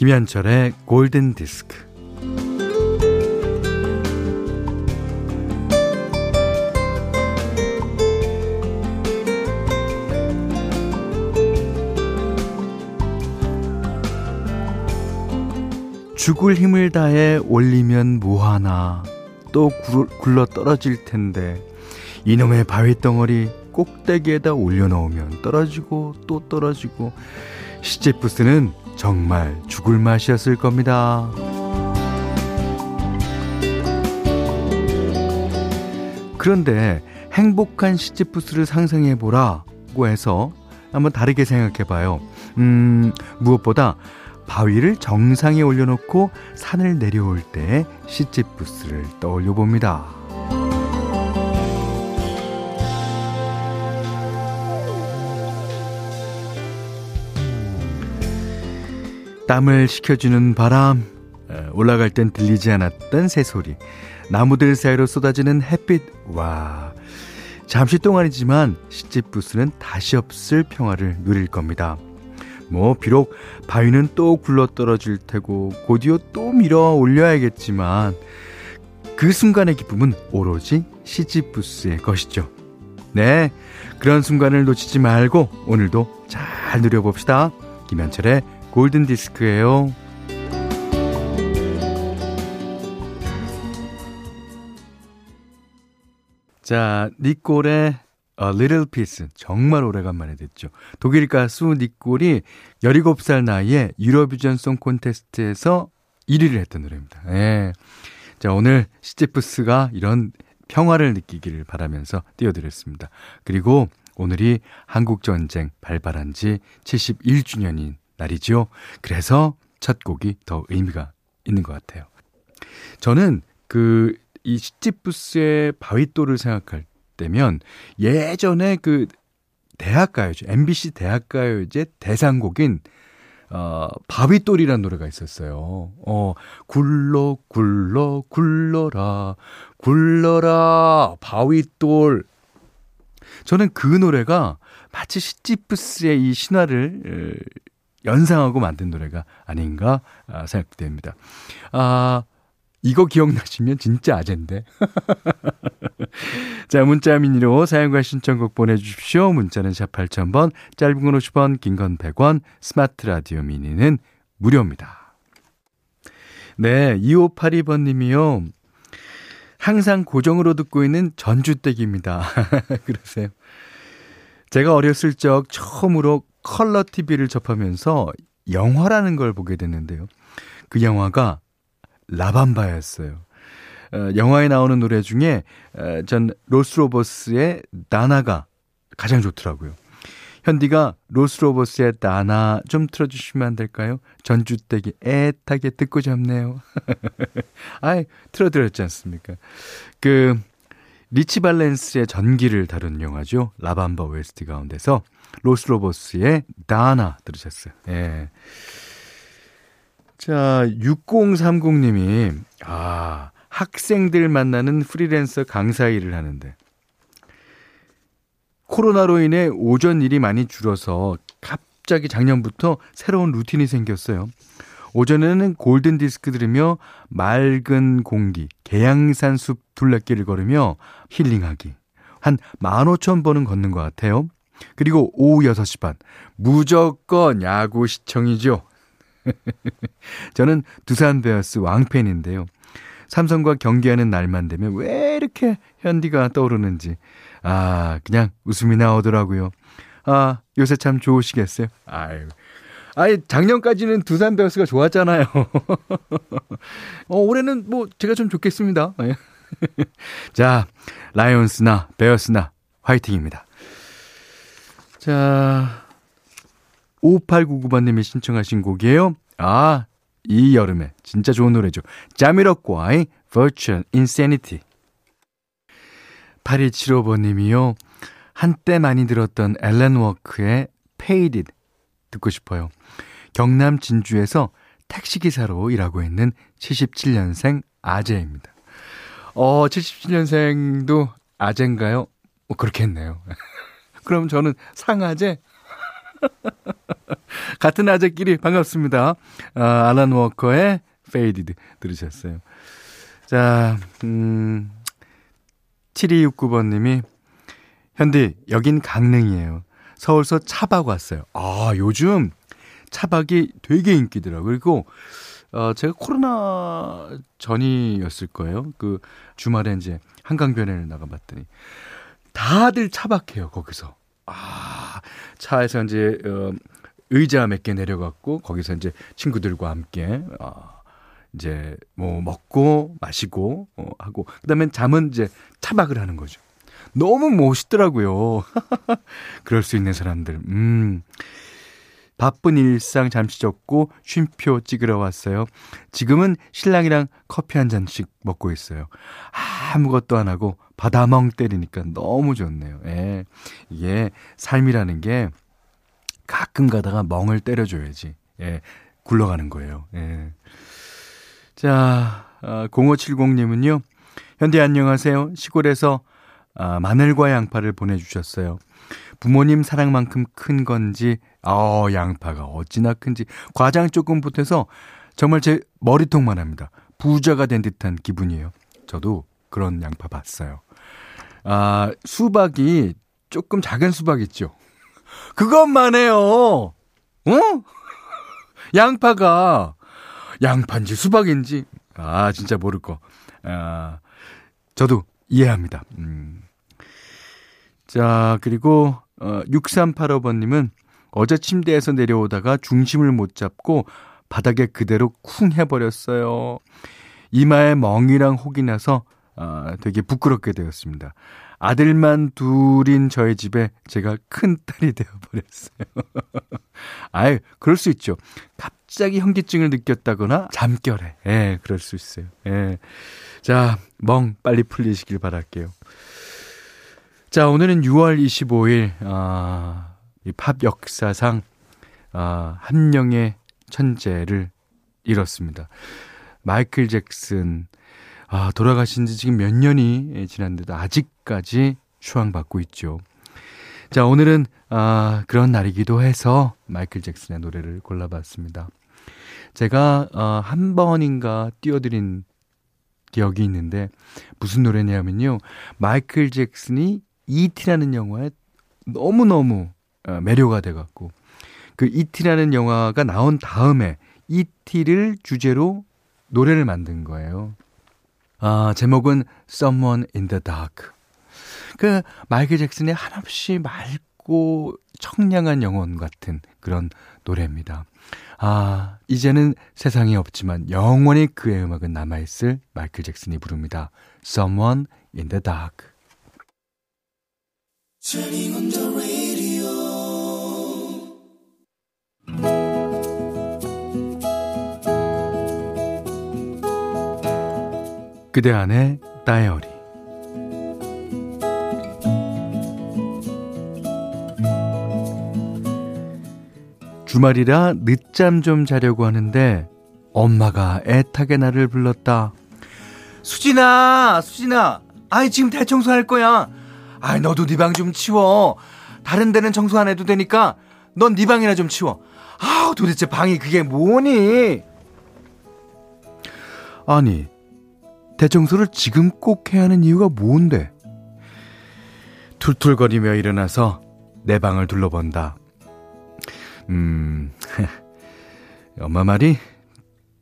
김현철의 골든디스크. 죽을 힘을 다해 올리면 뭐하나, 또 굴러 떨어질 텐데 이놈의 바위덩어리 꼭대기에다 올려놓으면 떨어지고 또 떨어지고. 시지프스는 정말 죽을 맛이었을 겁니다. 그런데 행복한 시지프스를 상상해보라고 해서 한번 다르게 생각해봐요. 무엇보다 바위를 정상에 올려놓고 산을 내려올 때 시지프스를 떠올려봅니다. 땀을 식혀주는 바람, 올라갈 땐 들리지 않았던 새소리, 나무들 사이로 쏟아지는 햇빛. 와, 잠시 동안이지만 시지프스는 다시 없을 평화를 누릴 겁니다. 뭐 비록 바위는 또 굴러떨어질 테고 곧이어 또 밀어 올려야겠지만 그 순간의 기쁨은 오로지 시지프스의 것이죠. 네, 그런 순간을 놓치지 말고 오늘도 잘 누려봅시다. 김현철의 골든디스크예요. 니콜의 A Little Piece, 정말 오래간만에 됐죠. 독일 가수 니콜이 17살 나이에 유로비전 송 콘테스트에서 1위를 했던 노래입니다. 예. 자, 오늘 시지프스가 이런 평화를 느끼기를 바라면서 띄워드렸습니다. 그리고 오늘이 한국전쟁 발발한 지 71주년인 날이죠. 그래서 첫 곡이 더 의미가 있는 것 같아요. 저는 이 시지프스의 바위돌을 생각할 때면 예전에 그 대학가요제, MBC 대학가요제 대상곡인 바위돌이라는 노래가 있었어요. 굴러 굴러 굴러라 굴러라 바위돌. 저는 그 노래가 마치 시지프스의 이 신화를 연상하고 만든 노래가 아닌가 생각됩니다. 이거 기억나시면 진짜 아젠데. 자, 문자 미니로 사연과 신청곡 보내주십시오. 문자는 샷 8000번, 짧은 건 50원, 긴 건 100원, 스마트 라디오 미니는 무료입니다. 네, 2582번 님이요. 항상 고정으로 듣고 있는 전주댁입니다. 그러세요? 제가 어렸을 적 처음으로 컬러 TV를 접하면서 영화라는 걸 보게 됐는데요. 그 영화가 라밤바였어요. 영화에 나오는 노래 중에 전 로스로버스의 나나가 가장 좋더라고요. 현디가 로스로버스의 나나 좀 틀어주시면 안 될까요? 전주댁이 애타게 듣고 잡네요. 아이, 틀어드렸지 않습니까? 리치 발렌스의 전기를 다룬 영화죠. 라밤바 OST 가운데서 로스로버스의 나나 들으셨어요. 예. 자, 6030님이 학생들 만나는 프리랜서 강사 일을 하는데 코로나로 인해 오전 일이 많이 줄어서 갑자기 작년부터 새로운 루틴이 생겼어요. 오전에는 골든디스크 들으며 맑은 공기, 계양산 숲 둘레길을 걸으며 힐링하기. 한 15,000번은 걷는 것 같아요. 그리고 오후 6시 반 무조건 야구 시청이죠. 저는 두산베어스 왕팬인데요. 삼성과 경기하는 날만 되면 왜 이렇게 현디가 떠오르는지 그냥 웃음이 나오더라고요. 요새 참 좋으시겠어요. 작년까지는 두산베어스가 좋았잖아요. 올해는 뭐 제가 좀 좋겠습니다. 자, 라이온스나 베어스나 화이팅입니다. 자, 5899번님이 신청하신 곡이에요. 이 여름에 진짜 좋은 노래죠. 자미로과의 Virtual Insanity. 8275번님이요. 한때 많이 들었던 앨런 워크의 Faded 듣고 싶어요. 경남 진주에서 택시기사로 일하고 있는 77년생 아재입니다. 77년생도 아재인가요? 그렇겠네요. 그럼 저는 상아재? 같은 아재끼리 반갑습니다. 알란 워커의 Faded 들으셨어요. 자, 7269번님이 현디 여긴 강릉이에요. 서울서 차박 왔어요. 아, 요즘 차박이 되게 인기더라고요. 그리고 제가 코로나 전이었을 거예요. 그 주말에 이제 한강변에 나가봤더니 다들 차박해요. 거기서 아, 차에서 이제 의자 몇 개 내려갔고 거기서 이제 친구들과 함께 이제 뭐 먹고 마시고 하고 그다음에 잠은 이제 차박을 하는 거죠. 너무 멋있더라고요. 그럴 수 있는 사람들. 바쁜 일상 잠시 접고 쉼표 찍으러 왔어요. 지금은 신랑이랑 커피 한 잔씩 먹고 있어요. 아무것도 안 하고 바다 멍 때리니까 너무 좋네요. 예. 이게 삶이라는 게 가끔 가다가 멍을 때려줘야지. 예. 굴러가는 거예요. 예. 자, 0570님은요. 현대 안녕하세요. 시골에서 마늘과 양파를 보내주셨어요. 부모님 사랑만큼 큰 건지 양파가 어찌나 큰지 과장 조금 보태서 정말 제 머리통만 합니다. 부자가 된 듯한 기분이에요. 저도 그런 양파 봤어요. 수박이 조금 작은 수박 있죠. 그것만 해요. 양파가 양파인지 수박인지 진짜 모를 거. 저도 이해합니다. 자, 그리고 6385번님은 어제 침대에서 내려오다가 중심을 못 잡고 바닥에 그대로 쿵 해버렸어요. 이마에 멍이랑 혹이 나서 되게 부끄럽게 되었습니다. 아들만 둘인 저희 집에 제가 큰딸이 되어버렸어요. 아유, 그럴 수 있죠. 갑자기 현기증을 느꼈다거나 잠결에. 예, 그럴 수 있어요. 예. 자, 멍 빨리 풀리시길 바랄게요. 자, 오늘은 6월 25일 이 팝 역사상 한 명의 천재를 잃었습니다. 마이클 잭슨 돌아가신 지 지금 몇 년이 지났는데도 아직까지 추앙받고 있죠. 자, 오늘은 그런 날이기도 해서 마이클 잭슨의 노래를 골라봤습니다. 제가 한 번인가 띄워드린 기억이 있는데 무슨 노래냐면요. 마이클 잭슨이 E.T.라는 영화에 너무너무 매료가 돼갖고 그 E.T.라는 영화가 나온 다음에 E.T.를 주제로 노래를 만든 거예요. 제목은 Someone in the Dark. 그 마이클 잭슨의 한없이 맑고 청량한 영혼 같은 그런 노래입니다. 이제는 세상에 없지만 영원히 그의 음악은 남아있을 마이클 잭슨이 부릅니다. Someone in the Dark. Turning on the radio. 그대 안의 다이어리. 주말이라 늦잠 좀 자려고 하는데 엄마가 애타게 나를 불렀다. 수진아, 지금 대청소할 거야. 너도 네 방 좀 치워. 다른 데는 청소 안 해도 되니까 넌 네 방이나 좀 치워. 도대체 방이 그게 뭐니? 아니, 대청소를 지금 꼭 해야 하는 이유가 뭔데? 툴툴거리며 일어나서 내 방을 둘러본다. 엄마 말이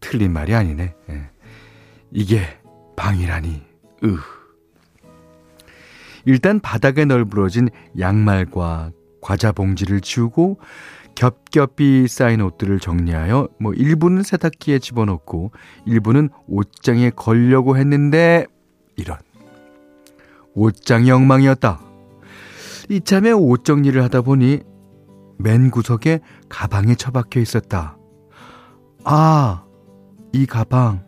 틀린 말이 아니네. 이게 방이라니. 일단 바닥에 널브러진 양말과 과자 봉지를 치우고 겹겹이 쌓인 옷들을 정리하여 일부는 세탁기에 집어넣고 일부는 옷장에 걸려고 했는데 이런, 옷장이 엉망이었다. 이참에 옷 정리를 하다 보니 맨 구석에 가방이 처박혀 있었다. 이 가방.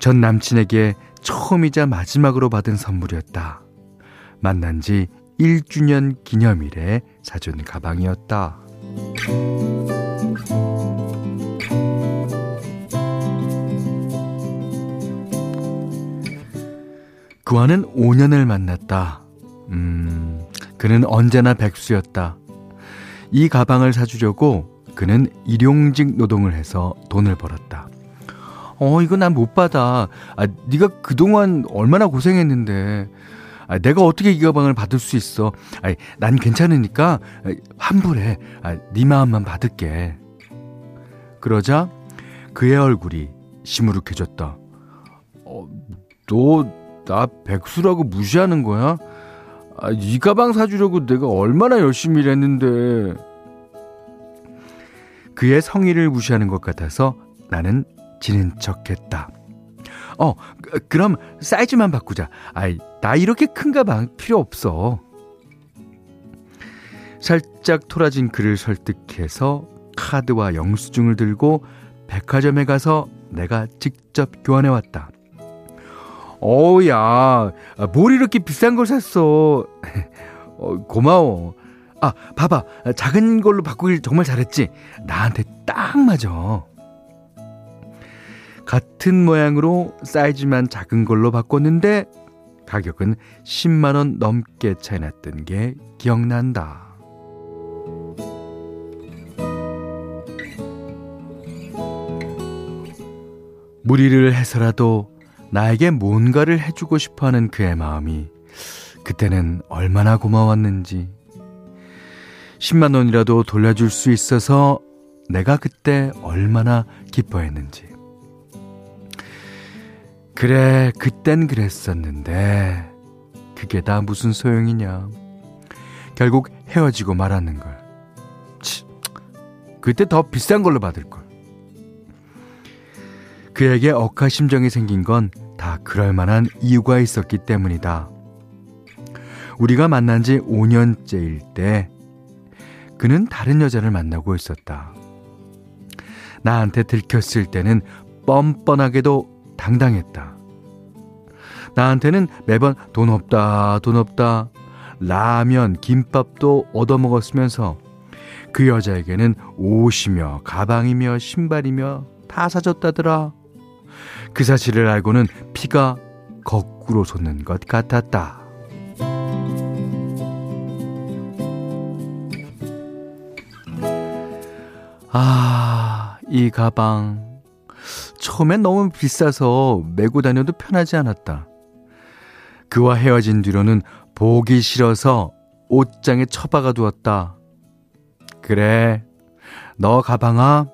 전 남친에게 처음이자 마지막으로 받은 선물이었다. 만난 지 1주년 기념일에 사준 가방이었다. 그와는 5년을 만났다. 그는 언제나 백수였다. 이 가방을 사주려고 그는 일용직 노동을 해서 돈을 벌었다. 이거 난 못 받아. 네가 그동안 얼마나 고생했는데. 내가 어떻게 이 가방을 받을 수 있어. 난 괜찮으니까 환불해. 네 마음만 받을게. 그러자 그의 얼굴이 시무룩해졌다. 너 나 백수라고 무시하는 거야? 이 가방 사주려고 내가 얼마나 열심히 일했는데. 그의 성의를 무시하는 것 같아서 나는 지는 척했다. 그럼 사이즈만 바꾸자. 나 이렇게 큰 가방 필요 없어. 살짝 토라진 그를 설득해서 카드와 영수증을 들고 백화점에 가서 내가 직접 교환해왔다. 야, 뭘 이렇게 비싼 걸 샀어. 고마워. 봐봐. 작은 걸로 바꾸길 정말 잘했지. 나한테 딱 맞아. 같은 모양으로 사이즈만 작은 걸로 바꿨는데 가격은 10만 원 넘게 차이 났던 게 기억난다. 무리를 해서라도 나에게 뭔가를 해주고 싶어하는 그의 마음이 그때는 얼마나 고마웠는지. 10만 원이라도 돌려줄 수 있어서 내가 그때 얼마나 기뻐했는지. 그래, 그땐 그랬었는데 그게 다 무슨 소용이냐. 결국 헤어지고 말았는걸. 그때 더 비싼 걸로 받을걸. 그에게 억하심정이 생긴 건 다 그럴만한 이유가 있었기 때문이다. 우리가 만난 지 5년째일 때 그는 다른 여자를 만나고 있었다. 나한테 들켰을 때는 뻔뻔하게도 당당했다. 나한테는 매번 돈 없다 라면 김밥도 얻어먹었으면서 그 여자에게는 옷이며 가방이며 신발이며 다 사줬다더라. 그 사실을 알고는 피가 거꾸로 솟는 것 같았다. 이 가방 처음엔 너무 비싸서 메고 다녀도 편하지 않았다. 그와 헤어진 뒤로는 보기 싫어서 옷장에 처박아 두었다. 그래, 너 가방아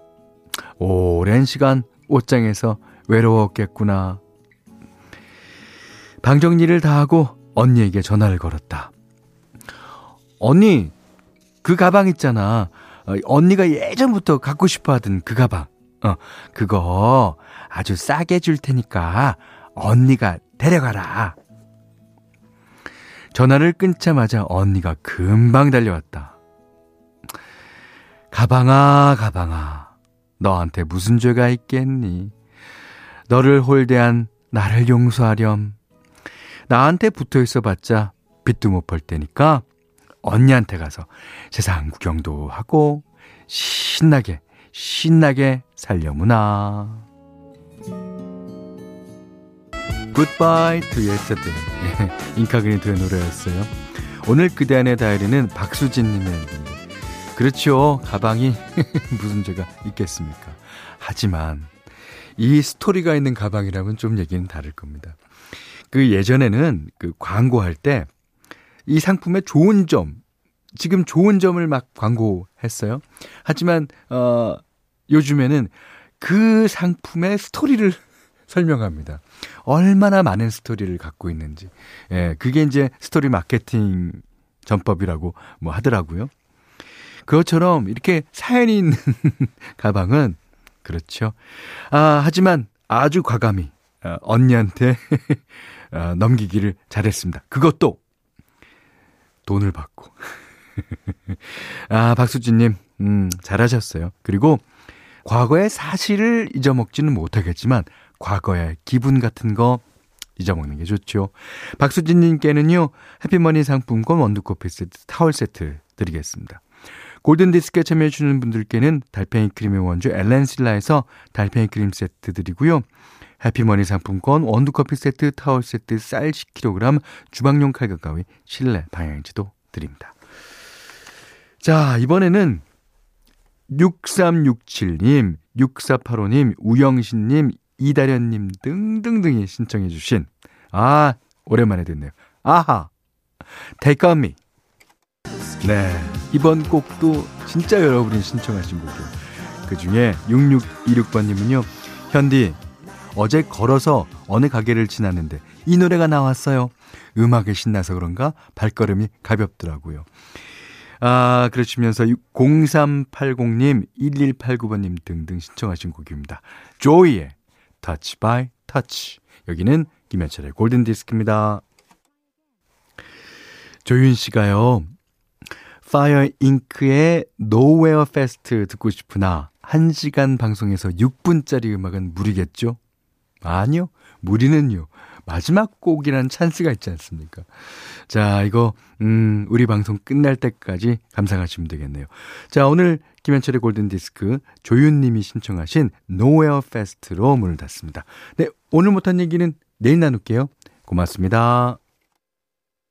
오랜 시간 옷장에서 외로웠겠구나. 방 정리를 다 하고 언니에게 전화를 걸었다. 언니, 그 가방 있잖아. 언니가 예전부터 갖고 싶어하던 그 가방. 그거 아주 싸게 줄 테니까 언니가 데려가라. 전화를 끊자마자 언니가 금방 달려왔다. 가방아, 너한테 무슨 죄가 있겠니? 너를 홀대한 나를 용서하렴. 나한테 붙어있어봤자 빚도 못 벌 테니까 언니한테 가서 세상 구경도 하고 신나게 살려무나. Goodbye to yesterday. 인카그니토의 노래였어요. 오늘 그대 안의 다이어리는 박수진님의. 그렇죠, 가방이 무슨 죄가 있겠습니까. 하지만 이 스토리가 있는 가방이라면 좀 얘기는 다를 겁니다. 그 예전에는 그 광고할 때 이 상품의 좋은 점, 지금 좋은 점을 막 광고했어요. 하지만 요즘에는 그 상품의 스토리를 설명합니다. 얼마나 많은 스토리를 갖고 있는지. 예, 그게 이제 스토리 마케팅 전법이라고 뭐 하더라고요. 그것처럼 이렇게 사연이 있는 가방은 그렇죠. 하지만 아주 과감히 언니한테 넘기기를 잘했습니다. 그것도 돈을 받고. 박수진님, 잘하셨어요. 그리고 과거의 사실을 잊어먹지는 못하겠지만 과거의 기분 같은 거 잊어먹는 게 좋죠. 박수진님께는요, 해피머니 상품권 원두커피 세트, 타월 세트 드리겠습니다. 골든디스크에 참여해주시는 분들께는 달팽이 크림의 원조 엘렌실라에서 달팽이 크림 세트 드리고요. 해피머니 상품권, 원두커피 세트, 타월 세트, 쌀 10kg, 주방용 칼과 가위, 실내 방향지도 드립니다. 자, 이번에는 6367님, 6485님, 우영신님, 이다련님 등등등이 신청해 주신, 아, 오랜만에 듣네요. 아하, Take on me. 네, 이번 곡도 진짜 여러분이 신청하신 곡이에요. 그중에 6626번님은요. 현디, 어제 걸어서 어느 가게를 지나는데 이 노래가 나왔어요. 음악에 신나서 그런가 발걸음이 가볍더라고요. 아, 그러시면서 0380님, 1189번님 등등 신청하신 곡입니다. 조이의 Touch by Touch. 여기는 김현철의 골든디스크입니다. 조윤 씨가요, 파이어 잉크의 노웨어 페스트 듣고 싶으나 1시간 방송에서 6분짜리 음악은 무리겠죠? 아니요, 무리는요, 마지막 곡이라는 찬스가 있지 않습니까? 자, 이거 우리 방송 끝날 때까지 감상하시면 되겠네요. 자, 오늘 김현철의 골든디스크, 조윤님이 신청하신 노웨어 페스트로 문을 닫습니다. 네, 오늘 못한 얘기는 내일 나눌게요. 고맙습니다.